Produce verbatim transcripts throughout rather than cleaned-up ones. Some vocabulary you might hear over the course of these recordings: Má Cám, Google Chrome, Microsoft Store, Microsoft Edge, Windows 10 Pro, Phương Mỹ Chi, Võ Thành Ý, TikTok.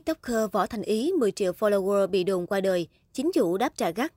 TikToker Võ Thành Ý mười triệu follower bị đồn qua đời, chính chủ đáp trả gắt.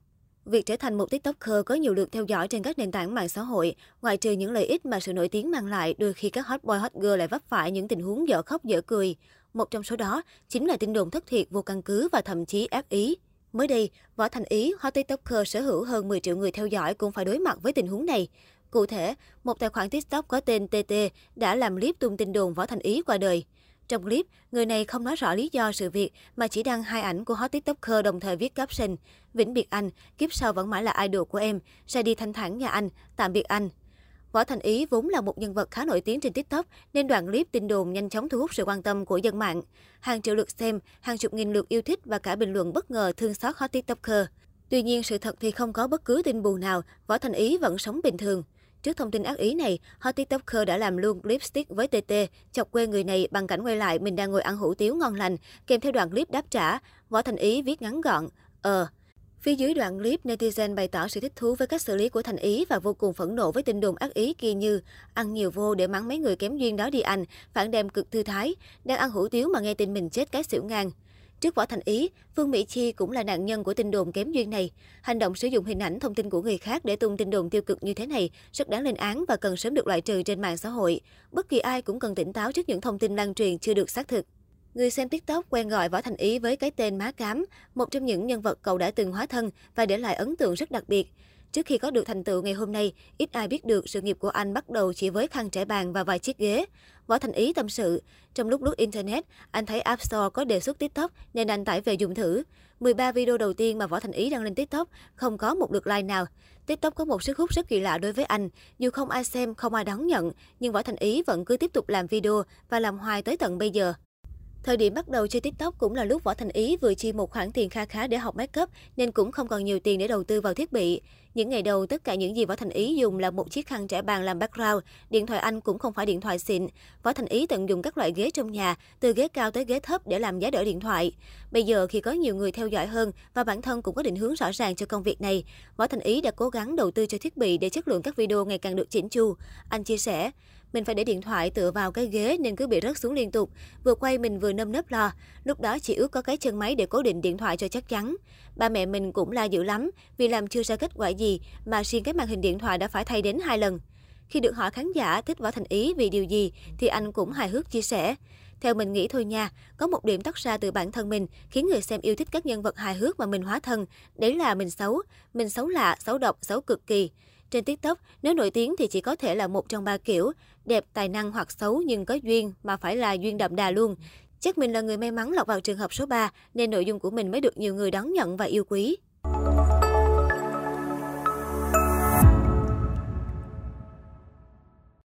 Việc trở thành một TikToker có nhiều lượt theo dõi trên các nền tảng mạng xã hội, ngoại trừ những lợi ích mà sự nổi tiếng mang lại, đôi khi các hot boy hot girl lại vấp phải những tình huống dở khóc dở cười. Một trong số đó chính là tin đồn thất thiệt, vô căn cứ và thậm chí ác ý. Mới đây, Võ Thành Ý, hot TikToker sở hữu hơn mười triệu người theo dõi cũng phải đối mặt với tình huống này. Cụ thể, một tài khoản TikTok có tên tê tê đã làm clip tung tin đồn Võ Thành Ý qua đời. Trong clip, người này không nói rõ lý do sự việc mà chỉ đăng hai ảnh của hot TikToker đồng thời viết caption: "Vĩnh biệt anh, kiếp sau vẫn mãi là idol của em, sẽ đi thanh thản nhà anh, tạm biệt anh." Võ Thành Ý vốn là một nhân vật khá nổi tiếng trên TikTok nên đoạn clip tin đồn nhanh chóng thu hút sự quan tâm của dân mạng. Hàng triệu lượt xem, hàng chục nghìn lượt yêu thích và cả bình luận bất ngờ thương xót hot TikToker. Tuy nhiên, sự thật thì không có bất cứ tin buồn nào, Võ Thành Ý vẫn sống bình thường. Trước thông tin ác ý này, hot TikToker đã làm luôn clip stick với tê tê, chọc quê người này bằng cảnh quay lại mình đang ngồi ăn hủ tiếu ngon lành, kèm theo đoạn clip đáp trả. Võ Thành Ý viết ngắn gọn: "Ờ." Phía dưới đoạn clip, netizen bày tỏ sự thích thú với cách xử lý của Thành Ý và vô cùng phẫn nộ với tin đồn ác ý kia như: "Ăn nhiều vô để mắng mấy người kém duyên đó đi anh", "Phản đem cực thư thái", "Đang ăn hủ tiếu mà nghe tin mình chết cái xỉu ngang". Trước Võ Thành Ý, Phương Mỹ Chi cũng là nạn nhân của tin đồn kém duyên này. Hành động sử dụng hình ảnh, thông tin của người khác để tung tin đồn tiêu cực như thế này rất đáng lên án và cần sớm được loại trừ trên mạng xã hội. Bất kỳ ai cũng cần tỉnh táo trước những thông tin lan truyền chưa được xác thực. Người xem TikTok quen gọi Võ Thành Ý với cái tên Má Cám, một trong những nhân vật cậu đã từng hóa thân và để lại ấn tượng rất đặc biệt. Trước khi có được thành tựu ngày hôm nay, ít ai biết được sự nghiệp của anh bắt đầu chỉ với khăn trải bàn và vài chiếc ghế. Võ Thành Ý tâm sự, trong lúc lướt Internet, anh thấy App Store có đề xuất TikTok nên anh tải về dùng thử. mười ba video đầu tiên mà Võ Thành Ý đăng lên TikTok không có một lượt like nào. TikTok có một sức hút rất kỳ lạ đối với anh. Dù không ai xem, không ai đón nhận, nhưng Võ Thành Ý vẫn cứ tiếp tục làm video và làm hoài tới tận bây giờ. Thời điểm bắt đầu chơi TikTok cũng là lúc Võ Thành Ý vừa chi một khoản tiền kha khá để học make up nên cũng không còn nhiều tiền để đầu tư vào thiết bị. Những ngày đầu, tất cả những gì Võ Thành Ý dùng là một chiếc khăn trải bàn làm background, điện thoại anh cũng không phải điện thoại xịn. Võ Thành Ý tận dụng các loại ghế trong nhà, từ ghế cao tới ghế thấp để làm giá đỡ điện thoại. Bây giờ khi có nhiều người theo dõi hơn và bản thân cũng có định hướng rõ ràng cho công việc này, Võ Thành Ý đã cố gắng đầu tư cho thiết bị để chất lượng các video ngày càng được chỉnh chu. Anh chia sẻ, "Mình phải để điện thoại tựa vào cái ghế nên cứ bị rớt xuống liên tục. Vừa quay mình vừa nơm nớp lo. Lúc đó chỉ ước có cái chân máy để cố định điện thoại cho chắc chắn. Ba mẹ mình cũng la dữ lắm vì làm chưa ra kết quả gì mà riêng cái màn hình điện thoại đã phải thay đến hai lần." Khi được hỏi khán giả thích Võ Thành Ý vì điều gì thì anh cũng hài hước chia sẻ: "Theo mình nghĩ thôi nha, có một điểm tắt ra từ bản thân mình khiến người xem yêu thích các nhân vật hài hước mà mình hóa thân. Đấy là mình xấu. Mình xấu lạ, xấu độc, xấu cực kỳ. Trên TikTok, nếu nổi tiếng thì chỉ có thể là một trong ba kiểu: đẹp, tài năng hoặc xấu nhưng có duyên, mà phải là duyên đậm đà luôn. Chắc mình là người may mắn lọt vào trường hợp số ba nên nội dung của mình mới được nhiều người đón nhận và yêu quý."